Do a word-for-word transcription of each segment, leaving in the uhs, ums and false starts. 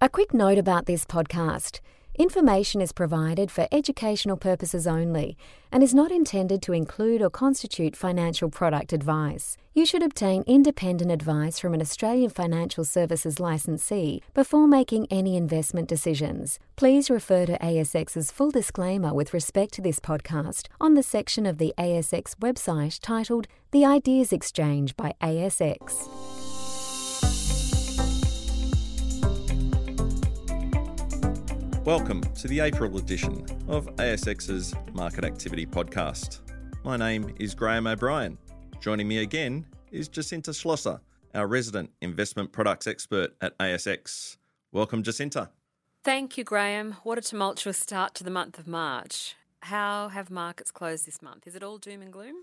A quick note about this podcast. Information is provided for educational purposes only and is not intended to include or constitute financial product advice. You should obtain independent advice from an Australian Financial Services licensee before making any investment decisions. Please refer to A S X's full disclaimer with respect to this podcast on the section of the A S X website titled The Ideas Exchange by A S X. Welcome to the April edition of A S X's Market Activity Podcast. My name is Graham O'Brien. Joining me again is Jacinta Schlosser, our resident investment products expert at A S X. Welcome, Jacinta. Thank you, Graham. What a tumultuous start to the month of March. How have markets closed this month? Is it all doom and gloom?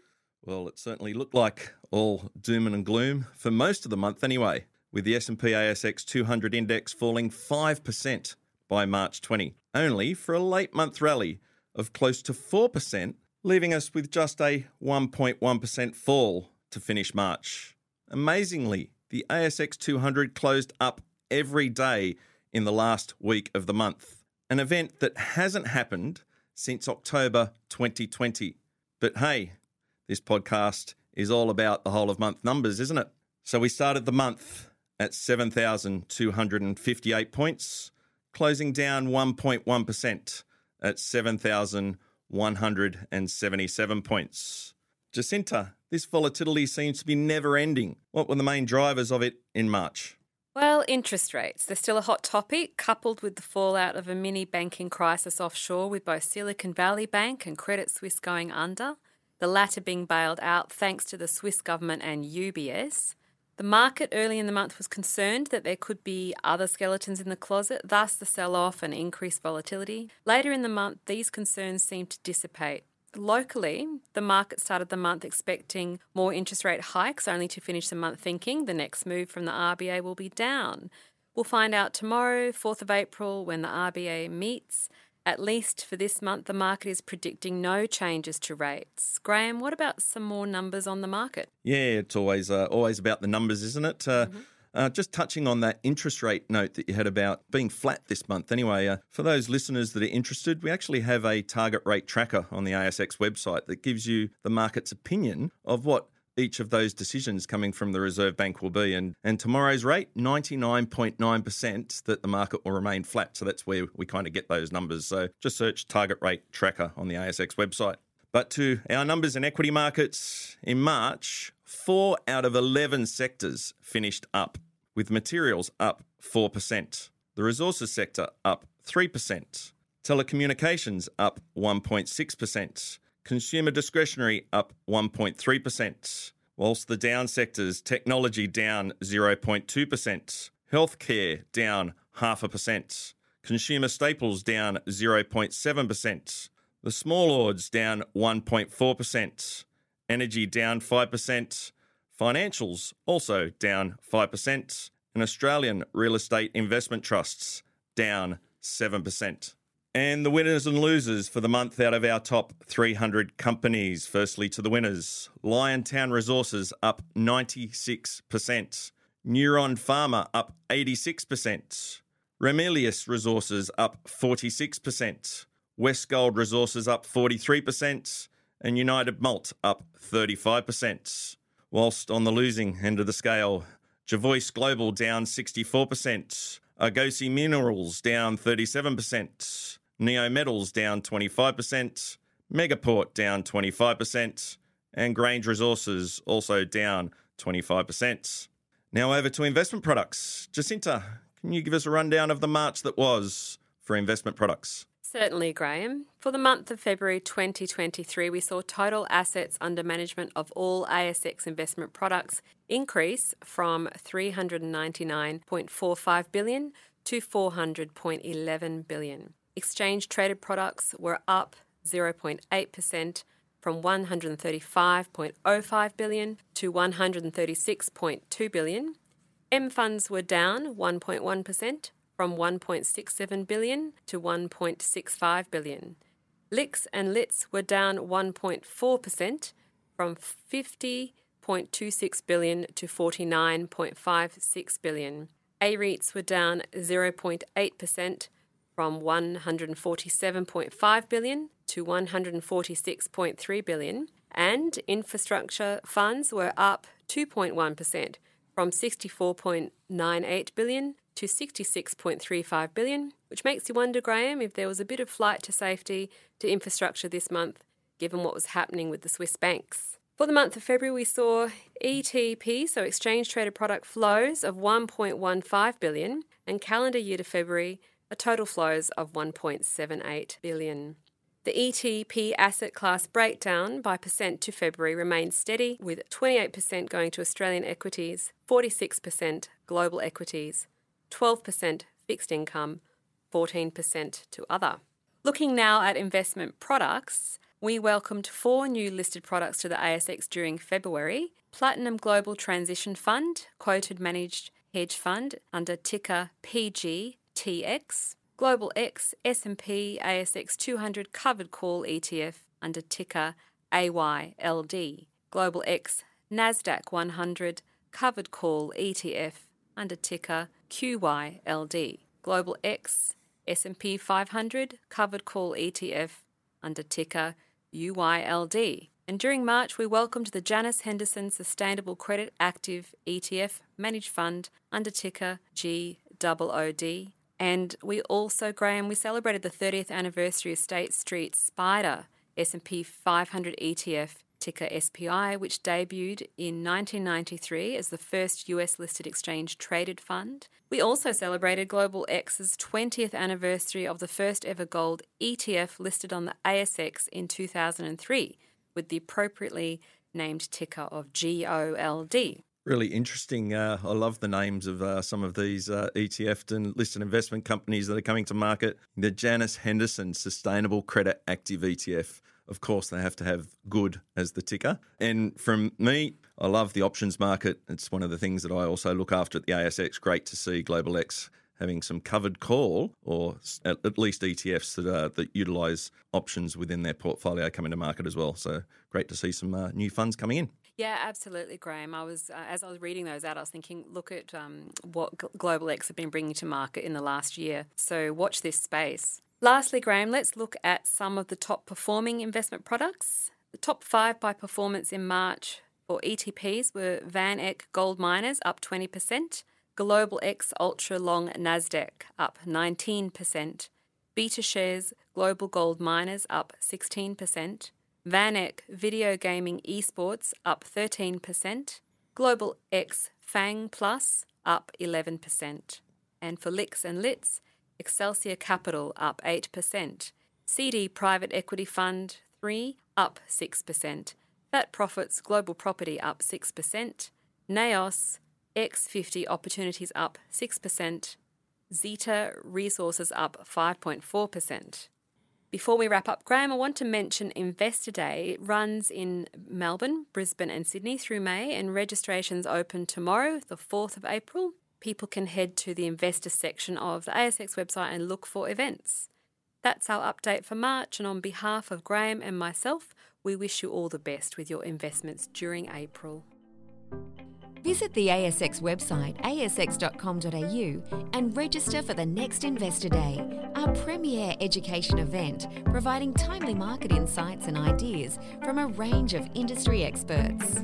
Well, it certainly looked like all doom and gloom for most of the month anyway, with the S and P A S X two hundred index falling five percent. By March twenty, only for a late-month rally of close to four percent, leaving us with just a one point one percent fall to finish March. Amazingly, the A S X two hundred closed up every day in the last week of the month, an event that hasn't happened since October twenty twenty. But hey, this podcast is all about the whole-of-month numbers, isn't it? So we started the month at seven thousand two hundred fifty-eight points, closing down one point one percent at seven thousand one hundred seventy-seven points. Jacinta, this volatility seems to be never-ending. What were the main drivers of it in March? Well, interest rates. They're still a hot topic, coupled with the fallout of a mini-banking crisis offshore with both Silicon Valley Bank and Credit Suisse going under, the latter being bailed out thanks to the Swiss government and U B S. The market early in the month was concerned that there could be other skeletons in the closet, thus the sell-off and increased volatility. Later in the month, these concerns seemed to dissipate. Locally, the market started the month expecting more interest rate hikes, only to finish the month thinking the next move from the R B A will be down. We'll find out tomorrow, fourth of April, when the R B A meets. At least for this month, the market is predicting no changes to rates. Graham, what about some more numbers on the market? Yeah, it's always uh, always about the numbers, isn't it? Uh, mm-hmm. uh, just touching on that interest rate note that you had about being flat this month. Anyway, uh, for those listeners that are interested, we actually have a target rate tracker on the A S X website that gives you the market's opinion of what each of those decisions coming from the Reserve Bank will be. And, and tomorrow's rate, ninety-nine point nine percent that the market will remain flat. So that's where we kind of get those numbers. So just search target rate tracker on the A S X website. But to our numbers in equity markets, in March, four out of eleven sectors finished up, with materials up four percent, the resources sector up three percent, telecommunications up one point six percent, consumer discretionary up one point three percent, whilst the down sectors, technology down zero point two percent, healthcare down half a percent, consumer staples down zero point seven percent, the small ords down one point four percent, energy down five percent, financials also down five percent, and Australian real estate investment trusts down seven percent. And the winners and losers for the month out of our top three hundred companies. Firstly, to the winners, Liontown Resources up ninety-six percent, Neuron Pharma up eighty-six percent, Ramelius Resources up forty-six percent, Westgold Resources up forty-three percent, and United Malt up thirty-five percent. Whilst on the losing end of the scale, Javoice Global down sixty-four percent, Argosy Minerals down thirty-seven percent, Neo Metals down twenty-five percent, Megaport down twenty-five percent, and Grange Resources also down twenty-five percent. Now over to investment products. Jacinta, can you give us a rundown of the March that was for investment products? Certainly, Graham. For the month of February twenty twenty-three, we saw total assets under management of all A S X investment products increase from three hundred ninety-nine point four five billion dollars to four hundred point one one billion dollars. Exchange-traded products were up zero point eight percent from one hundred thirty-five point zero five billion dollars to one hundred thirty-six point two billion dollars. M funds were down one point one percent. from one point six seven billion dollars to one point six five billion dollars. L I Cs and L I Ts were down one point four percent from fifty point two six billion dollars to forty-nine point five six billion dollars. A REITs were down zero point eight percent from one hundred forty-seven point five billion dollars to one hundred forty-six point three billion dollars, and infrastructure funds were up two point one percent from sixty-four point nine eight billion dollars to sixty-six point three five billion dollars, which makes you wonder, Graham, if there was a bit of flight to safety to infrastructure this month, given what was happening with the Swiss banks. For the month of February, we saw E T P, so exchange-traded product flows, of one point one five billion dollars, and calendar year to February, a total flows of one point seven eight billion dollars. The E T P asset class breakdown by percent to February remains steady, with twenty-eight percent going to Australian equities, forty-six percent global equities, twelve percent fixed income, fourteen percent to other. Looking now at investment products, we welcomed four new listed products to the A S X during February. Platinum Global Transition Fund, quoted managed hedge fund under ticker P G T X. Global X S and P A S X two hundred Covered Call E T F under ticker A Y L D. Global X NASDAQ one hundred Covered Call E T F under ticker Q Y L D. Global X S and P five hundred Covered Call E T F under ticker U Y L D. And during March, we welcomed the Janus Henderson Sustainable Credit Active E T F Managed Fund under ticker G O O D. And we also, Graham, we celebrated the thirtieth anniversary of State Street Spider S and P five hundred E T F, ticker S P I, which debuted in nineteen ninety-three as the first U S-listed exchange-traded fund. We also celebrated Global X's twentieth anniversary of the first ever gold E T F listed on the A S X in two thousand three, with the appropriately named ticker of G O L D. Really interesting. Uh, I love the names of uh, some of these uh, E T F and listed investment companies that are coming to market. The Janus Henderson Sustainable Credit Active E T F. Of course, they have to have good as the ticker. And from me, I love the options market. It's one of the things that I also look after at the A S X. Great to see Global X having some covered call, or at least E T Fs that uh, that utilise options within their portfolio coming to market as well. So great to see some uh, new funds coming in. Yeah, absolutely, Graham. I was uh, as I was reading those out, I was thinking, look at um, what Global X have been bringing to market in the last year. So watch this space. Lastly, Graham, let's look at some of the top performing investment products. The top five by performance in March for E T Ps were VanEck Gold Miners up twenty percent, Global X Ultra Long NASDAQ up nineteen percent, BetaShares Global Gold Miners up sixteen percent, VanEck Video Gaming Esports up thirteen percent, Global X FANG Plus up eleven percent. And for L I Cs and L I Ts, Excelsior Capital up eight percent, C D Private Equity Fund three up six percent, Fat Profits Global Property up six percent, N A O S X fifty Opportunities up six percent, Zeta Resources up five point four percent. Before we wrap up, Graham, I want to mention Investor Day. It runs in Melbourne, Brisbane and Sydney through May, and registrations open tomorrow, the fourth of April. People can head to the investor section of the A S X website and look for events. That's our update for March, and on behalf of Graham and myself, we wish you all the best with your investments during April. Visit the A S X website, a s x dot com dot a u, and register for the next Investor Day, our premier education event, providing timely market insights and ideas from a range of industry experts.